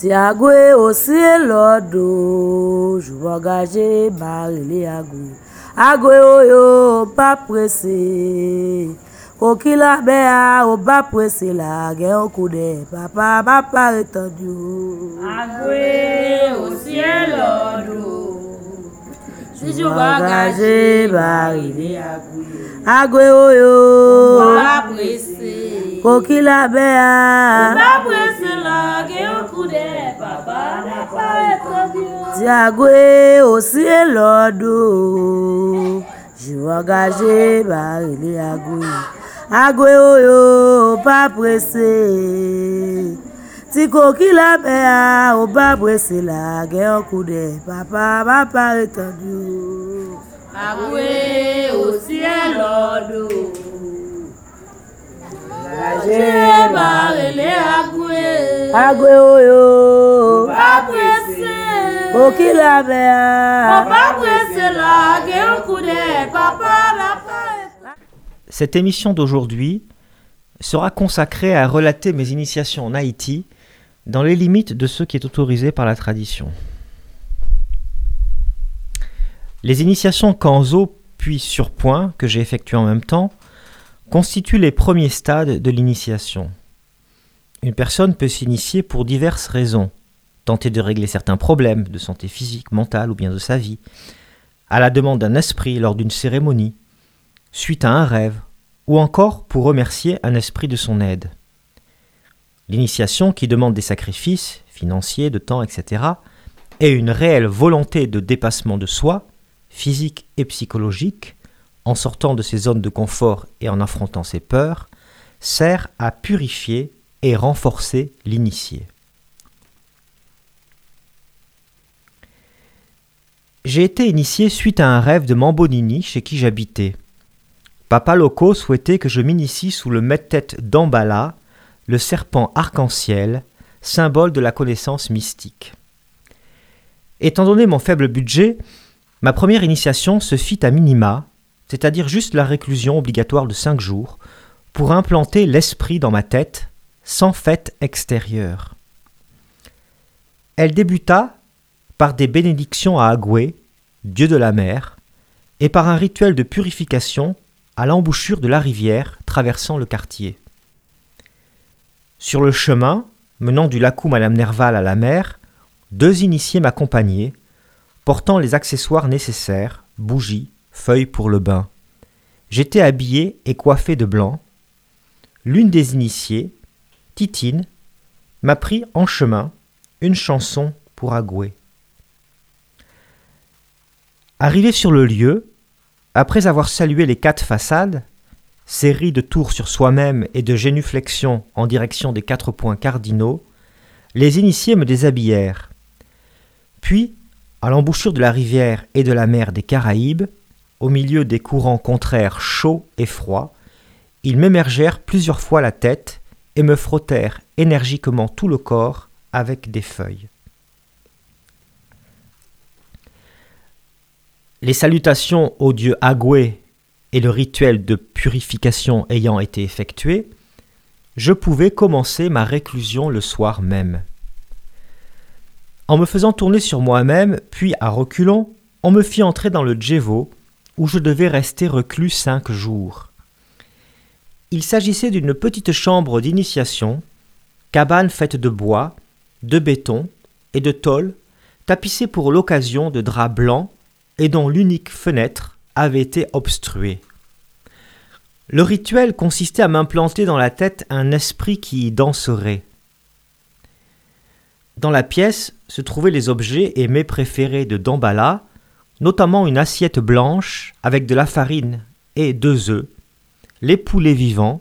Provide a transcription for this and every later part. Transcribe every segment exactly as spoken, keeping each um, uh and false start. Si Agwe aussi l'ordre, je m'engage, marie Agwe. Agwe oyo, pas pressé. Koki la bea, o pas pressé la guerre au coup de papa, papa étendu. Agwe aussi l'ordre. Si je m'engage, marie Agwe. Agwe oyo, pas pressé. Koki la bea, pas pressé la guerre au coup de papa, papa étendu. Si Agwe aussi l'ordre. Je m'engage, marie Agwe. Agwe oyo, pas pressé. Si coquille la paix, on pas pressé la guerre au coup de papa, papa étendu. Agwe au ciel, l'ordre. J'ai marre les Agwe. Agwe oyo, pas pressé. Coquille la paix, on pas pressé la guerre au coup de papa, papa. Cette émission d'aujourd'hui sera consacrée à relater mes initiations en Haïti dans les limites de ce qui est autorisé par la tradition. Les initiations Kanzo puis Surpoint, que j'ai effectuées en même temps, constituent les premiers stades de l'initiation. Une personne peut s'initier pour diverses raisons, tenter de régler certains problèmes de santé physique, mentale ou bien de sa vie, à la demande d'un esprit lors d'une cérémonie, suite à un rêve, ou encore pour remercier un esprit de son aide. L'initiation, qui demande des sacrifices financiers, de temps, et cetera, et une réelle volonté de dépassement de soi, physique et psychologique, en sortant de ses zones de confort et en affrontant ses peurs, sert à purifier et renforcer l'initié. J'ai été initié suite à un rêve de Mambo Nini chez qui j'habitais. Papa Loco souhaitait que je m'initie sous le mette-tête Damballa, le serpent arc-en-ciel, symbole de la connaissance mystique. Étant donné mon faible budget, ma première initiation se fit à minima, c'est-à-dire juste la réclusion obligatoire de cinq jours, pour implanter l'esprit dans ma tête, sans fête extérieure. Elle débuta par des bénédictions à Agwe, dieu de la mer, et par un rituel de purification à l'embouchure de la rivière traversant le quartier. Sur le chemin menant du lacou Madame Nerval à la mer, deux initiés m'accompagnaient, portant les accessoires nécessaires, bougies, feuilles pour le bain. J'étais habillé et coiffé de blanc. L'une des initiées, Titine, m'a pris en chemin une chanson pour Agwe. Arrivé sur le lieu, après avoir salué les quatre façades, série de tours sur soi-même et de génuflexions en direction des quatre points cardinaux, les initiés me déshabillèrent. Puis, à l'embouchure de la rivière et de la mer des Caraïbes, au milieu des courants contraires chauds et froids, ils m'émergèrent plusieurs fois la tête et me frottèrent énergiquement tout le corps avec des feuilles. Les salutations au dieu Agwe et le rituel de purification ayant été effectués, je pouvais commencer ma réclusion le soir même. En me faisant tourner sur moi-même, puis à reculons, on me fit entrer dans le Djevo, où je devais rester reclus cinq jours. Il s'agissait d'une petite chambre d'initiation, cabane faite de bois, de béton et de tôle, tapissée pour l'occasion de draps blancs, et dont l'unique fenêtre avait été obstruée. Le rituel consistait à m'implanter dans la tête un esprit qui y danserait. Dans la pièce se trouvaient les objets et mes préférés de Damballa, notamment une assiette blanche avec de la farine et deux œufs, les poulets vivants,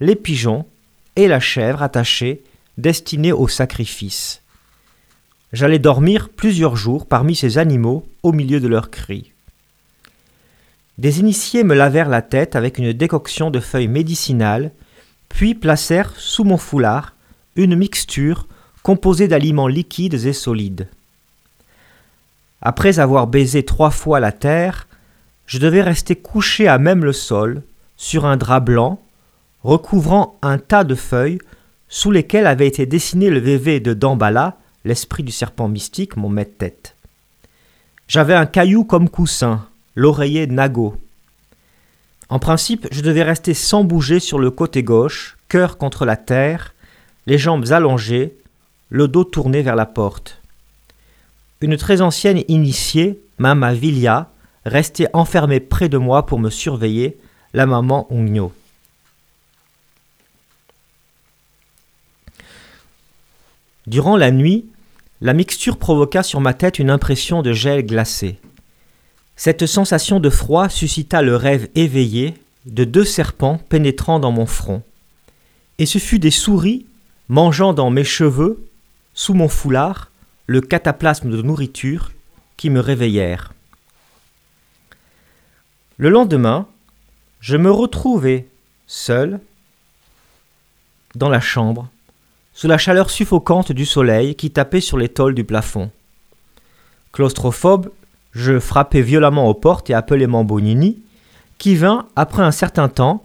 les pigeons et la chèvre attachée destinée au sacrifice. J'allais dormir plusieurs jours parmi ces animaux au milieu de leurs cris. Des initiés me lavèrent la tête avec une décoction de feuilles médicinales, puis placèrent sous mon foulard une mixture composée d'aliments liquides et solides. Après avoir baisé trois fois la terre, je devais rester couché à même le sol, sur un drap blanc, recouvrant un tas de feuilles sous lesquelles avait été dessiné le vévé de Damballa, l'esprit du serpent mystique, mon maître-tête. J'avais un caillou comme coussin, l'oreiller Nago. En principe, je devais rester sans bouger sur le côté gauche, cœur contre la terre, les jambes allongées, le dos tourné vers la porte. Une très ancienne initiée, Mama Villia, restait enfermée près de moi pour me surveiller, la maman Ongno. Durant la nuit, la mixture provoqua sur ma tête une impression de gel glacé. Cette sensation de froid suscita le rêve éveillé de deux serpents pénétrant dans mon front. Et ce fut des souris mangeant dans mes cheveux, sous mon foulard, le cataplasme de nourriture qui me réveillèrent. Le lendemain, je me retrouvai seul dans la chambre, sous la chaleur suffocante du soleil qui tapait sur les tôles du plafond. Claustrophobe, je frappai violemment aux portes et appelai Mambo Nini, qui vint, après un certain temps,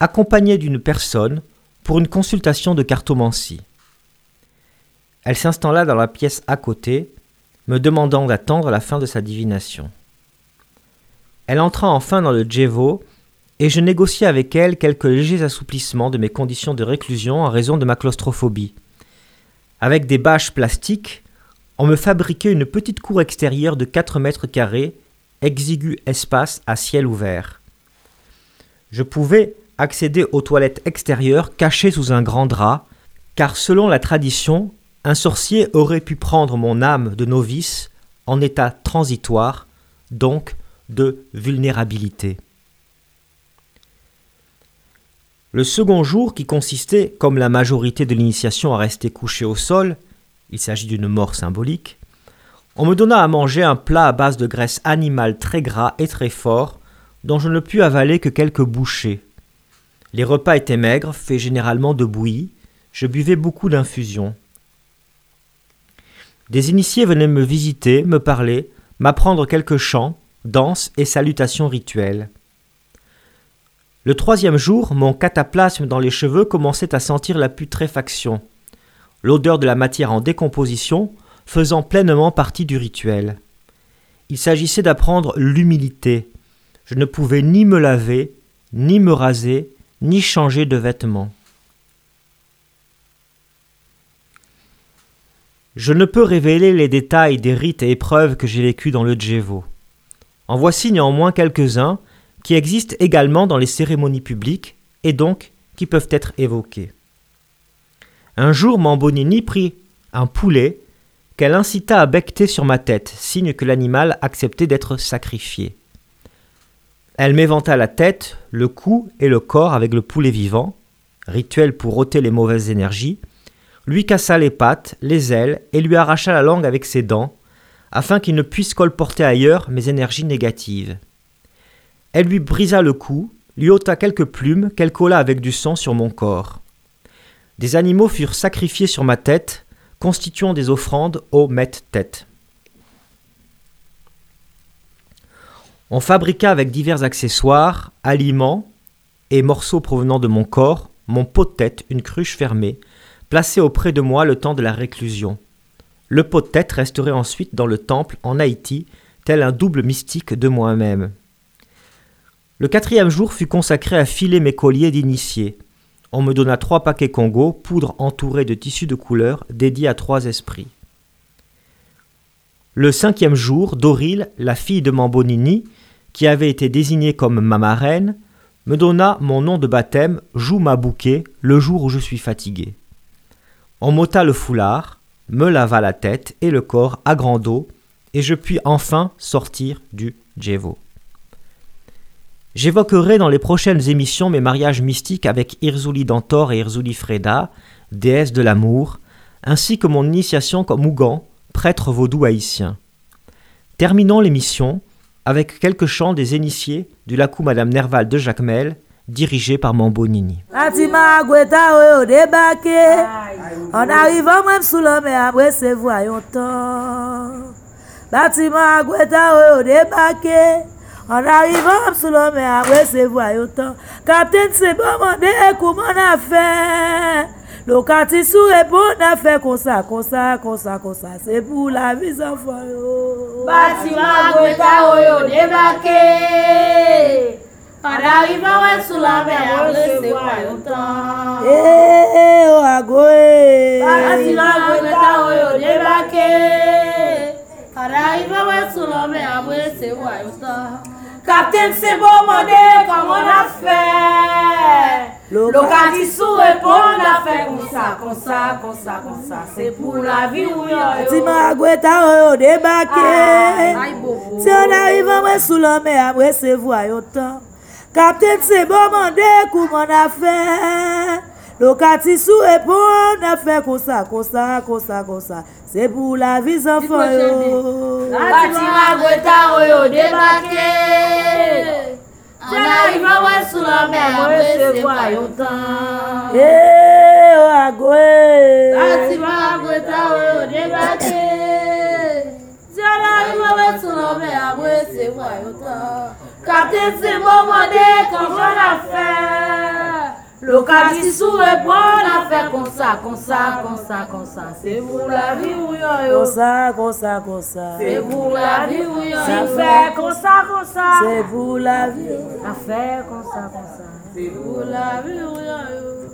accompagné d'une personne pour une consultation de cartomancie. Elle s'installa dans la pièce à côté, me demandant d'attendre la fin de sa divination. Elle entra enfin dans le Djevo, et je négociai avec elle quelques légers assouplissements de mes conditions de réclusion en raison de ma claustrophobie. Avec des bâches plastiques, on me fabriquait une petite cour extérieure de quatre mètres carrés, exigu espace à ciel ouvert. Je pouvais accéder aux toilettes extérieures cachées sous un grand drap, car selon la tradition, un sorcier aurait pu prendre mon âme de novice en état transitoire, donc de vulnérabilité. Le second jour, qui consistait, comme la majorité de l'initiation, à rester couché au sol, il s'agit d'une mort symbolique, on me donna à manger un plat à base de graisse animale très gras et très fort, dont je ne pus avaler que quelques bouchées. Les repas étaient maigres, faits généralement de bouillie, je buvais beaucoup d'infusions. Des initiés venaient me visiter, me parler, m'apprendre quelques chants, danses et salutations rituelles. Le troisième jour, mon cataplasme dans les cheveux commençait à sentir la putréfaction, l'odeur de la matière en décomposition faisant pleinement partie du rituel. Il s'agissait d'apprendre l'humilité. Je ne pouvais ni me laver, ni me raser, ni changer de vêtements. Je ne peux révéler les détails des rites et épreuves que j'ai vécues dans le Djevo. En voici néanmoins quelques-uns qui existent également dans les cérémonies publiques et donc qui peuvent être évoquées. Un jour, Mambo Nini prit un poulet qu'elle incita à becqueter sur ma tête, signe que l'animal acceptait d'être sacrifié. Elle m'éventa la tête, le cou et le corps avec le poulet vivant, rituel pour ôter les mauvaises énergies, lui cassa les pattes, les ailes et lui arracha la langue avec ses dents, afin qu'il ne puisse colporter ailleurs mes énergies négatives. Elle lui brisa le cou, lui ôta quelques plumes qu'elle colla avec du sang sur mon corps. Des animaux furent sacrifiés sur ma tête, constituant des offrandes au met-tête. On fabriqua avec divers accessoires, aliments et morceaux provenant de mon corps, mon pot-tête, une cruche fermée, placée auprès de moi le temps de la réclusion. Le pot-tête resterait ensuite dans le temple en Haïti, tel un double mystique de moi-même. Le quatrième jour fut consacré à filer mes colliers d'initiés. On me donna trois paquets Congo, poudre entourée de tissus de couleur dédiés à trois esprits. Le cinquième jour, Doril, la fille de Mambo Nini, qui avait été désignée comme ma marraine, me donna mon nom de baptême, Jumabuke, le jour où je suis fatigué. On m'ôta le foulard, me lava la tête et le corps à grand eau, et je puis enfin sortir du Djevo. J'évoquerai dans les prochaines émissions mes mariages mystiques avec Erzulie Dantor et Erzulie Freda, déesse de l'amour, ainsi que mon initiation comme Ougan, prêtre vaudou haïtien. Terminons l'émission avec quelques chants des initiés du Lakou Madame Nerval de Jacmel, dirigé par Mambo Nini. En arrivant sous l'homme, après se voyant autant. Captain, c'est bon, mon décou, mon affaire. Le quartier sourit pour la faire comme ça, comme ça, comme ça, comme ça. C'est pour la vie sans foi. Bâtiment, Goueta, Oyo, débarqué. En arrivant sous la mer, on le sait pas longtemps. Eh, eh, oh, Agwe. Bâtiment, Goueta, Oyo, débarqué. En arrivant sous la mer, on le sait pas longtemps. Captain, c'est bon, modèle, comme on a fait. Le quartier sous répond, on a fait comme ça, comme ça, comme ça, comme ça. C'est pour la vie où il y a eu. Si ma guetta, on débarque. Si on arrive, on sous la mer, après c'est voyant temps. Captain, c'est bon, modèle, comme on a fait. Le quartier sous répond, on a fait comme ça, comme ça, comme ça, comme ça. C'est pour la vie sans foi. Bâtiment Goueta Oyo débarqué. En arrivant sous la mer, c'est voyant temps. Eh, oh Agwe. Bâtiment Goueta Oyo débarqué. En arrivant sous la mer, c'est voyant temps. Captain, c'est bon, modèle, comme on a fait. Le quartier sous est bon à faire comme ça, comme ça, comme ça, comme ça. C'est pour la vie où y'a comme ça, comme ça, comme ça. C'est pour la vie où y'a fait comme ça, comme ça. C'est pour la vie à faire comme ça, comme ça. C'est pour la vie où y'a